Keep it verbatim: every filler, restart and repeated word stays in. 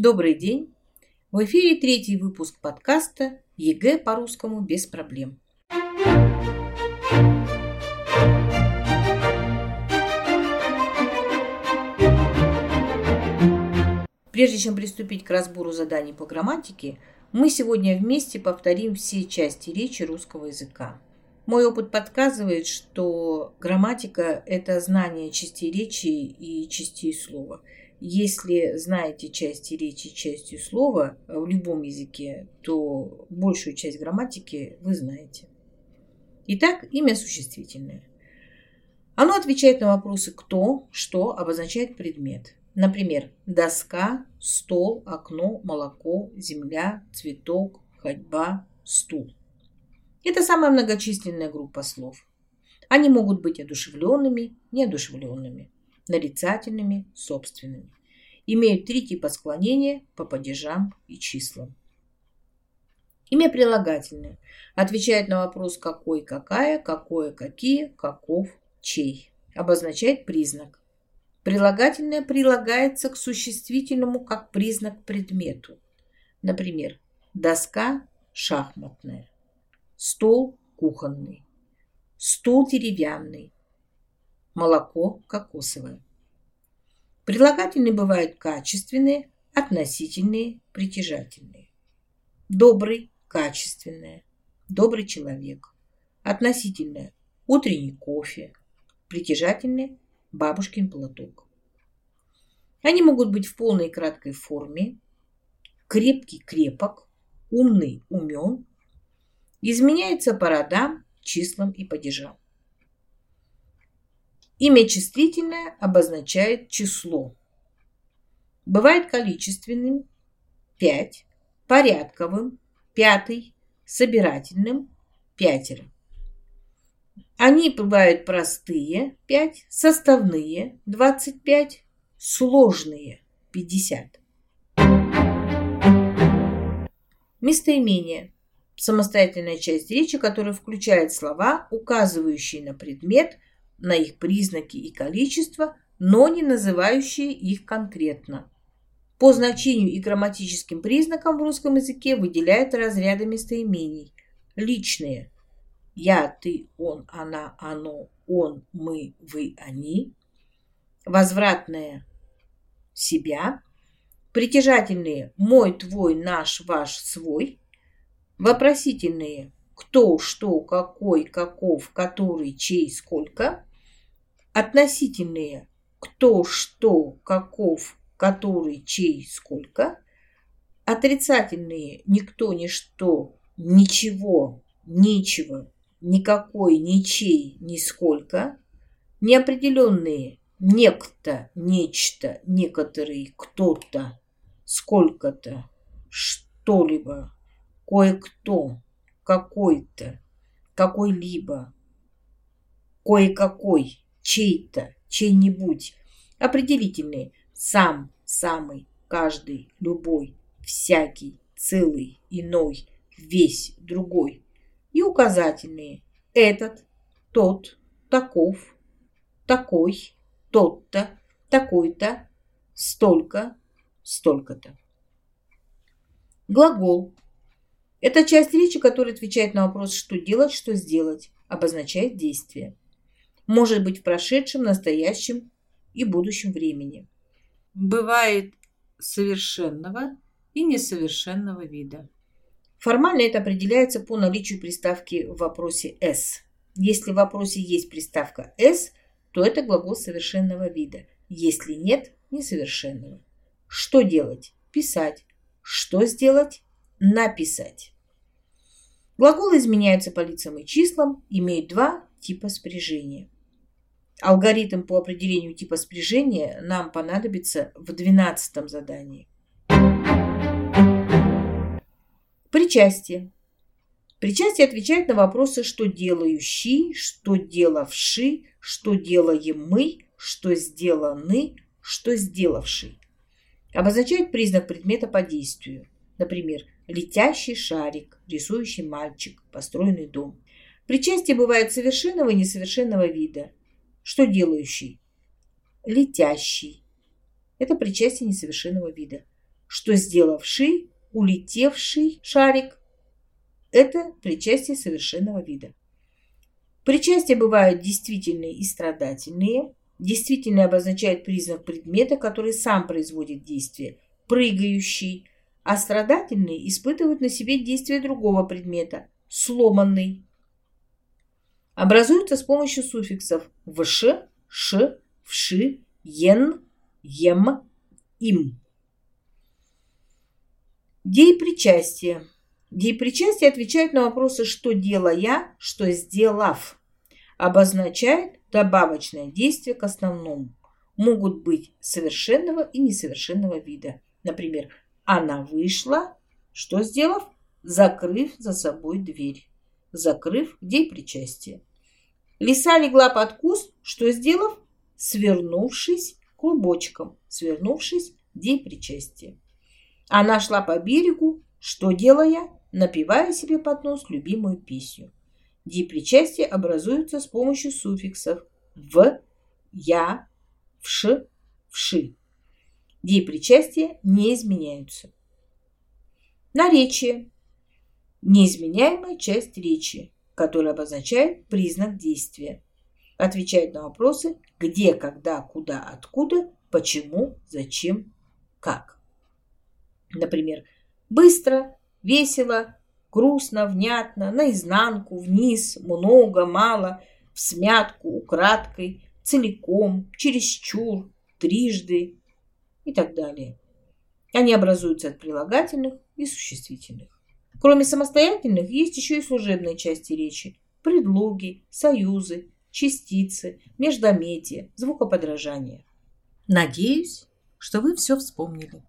Добрый день! В эфире третий выпуск подкаста «ЕГЭ по русскому без проблем». Прежде чем приступить к разбору заданий по грамматике, мы сегодня вместе повторим все части речи русского языка. Мой опыт подсказывает, что грамматика – это знание частей речи и частей слова. Если знаете части речи, частью слова в любом языке, то большую часть грамматики вы знаете. Итак, имя существительное. Оно отвечает на вопросы «кто», «что», обозначает предмет. Например, доска, стол, окно, молоко, земля, цветок, ходьба, стул. Это самая многочисленная группа слов. Они могут быть одушевленными, неодушевленными, нарицательными, собственными. Имеют три типа склонения по падежам и числам. Имя прилагательное отвечает на вопрос «какой», «какая», «какое», «какие», «каков», «чей». Обозначает признак. Прилагательное прилагается к существительному как признак предмету. Например, доска шахматная, стол кухонный, стул деревянный, молоко кокосовое. Прилагательные бывают качественные, относительные, притяжательные. Добрый – качественное, добрый человек. Относительное – утренний кофе. Притяжательное – бабушкин платок. Они могут быть в полной и краткой форме. Крепкий – крепок, умный – умен. Изменяется по родам, числам и падежам. Имя числительное обозначает число. Бывает количественным – пять, порядковым – пятый, собирательным – пятеро. Они бывают простые – пять, составные – двадцать пять, сложные – пятьдесят. Местоимение – самостоятельная часть речи, которая включает слова, указывающие на предмет, на их признаки и количество, но не называющие их конкретно. По значению и грамматическим признакам в русском языке выделяют разряды местоимений. Личные – я, ты, он, она, оно, он, мы, вы, они. Возвратное – себя. Притяжательные – мой, твой, наш, ваш, свой. Вопросительные – кто, что, какой, каков, который, чей, сколько. Относительные – кто, что, каков, который, чей, сколько. Отрицательные – никто, ничто, ничего, ничего, никакой, ничей, нисколько. Неопределенные – некто, нечто, некоторые, кто-то, сколько-то, что-либо, кое-кто, какой-то, какой-либо, кое-какой, чей-то, чей-нибудь. Определительные – сам, самый, каждый, любой, всякий, целый, иной, весь, другой. И указательные – этот, тот, таков, такой, тот-то, такой-то, столько, столько-то. Глагол. Это часть речи, которая отвечает на вопрос «что делать», «что сделать», обозначает действие. Может быть в прошедшем, настоящем и будущем времени. Бывает совершенного и несовершенного вида. Формально это определяется по наличию приставки в вопросе «с». Если в вопросе есть приставка «с», то это глагол совершенного вида. Если нет – несовершенного. Что делать? Писать. Что сделать? Написать. Глаголы изменяются по лицам и числам, имеют два типа спряжения. Алгоритм по определению типа спряжения нам понадобится в двенадцатом задании. Причастие. Причастие отвечает на вопросы «что делающий», «что делавши», «что делаем мы», «что сделаны», «что сделавший». Обозначает признак предмета по действию. Например, летящий шарик, рисующий мальчик, построенный дом. Причастие бывает совершенного и несовершенного вида. Что делающий? Летящий. Это причастие несовершенного вида. что сделавший улетевший шарик – это причастие совершенного вида. Причастия бывают действительные и страдательные. Действительное обозначает признак предмета, который сам производит действие, прыгающий, а страдательные испытывают на себе действие другого предмета, сломанный. Образуются с помощью суффиксов «вш», «ш», «вши», «ен», «ем», «им». Деепричастие. Деепричастие отвечает на вопросы «что делая», «что сделав». Обозначает добавочное действие к основному. Могут быть совершенного и несовершенного вида. Например, она вышла, что сделав? Закрыв за собой дверь. Закрыв деепричастие. Лиса легла под куст, что сделав? Свернувшись клубочком. Свернувшись деепричастие. Она шла по берегу, что делая? Напевая себе под нос любимую песню. Деепричастия образуются с помощью суффиксов «в», «я», «вш», «вши». Деепричастия не изменяются. Наречие. Неизменяемая часть речи, которая обозначает признак действия. Отвечает на вопросы «где», «когда», «куда», «откуда», «почему», «зачем», «как». Например, «быстро», «весело», грустно, внятно, наизнанку, вниз, много, мало, всмятку, украдкой, целиком, чересчур, трижды и так далее. Они образуются от прилагательных и существительных. Кроме самостоятельных, есть еще и служебные части речи. Предлоги, союзы, частицы, междометия, звукоподражания. Надеюсь, что вы все вспомнили.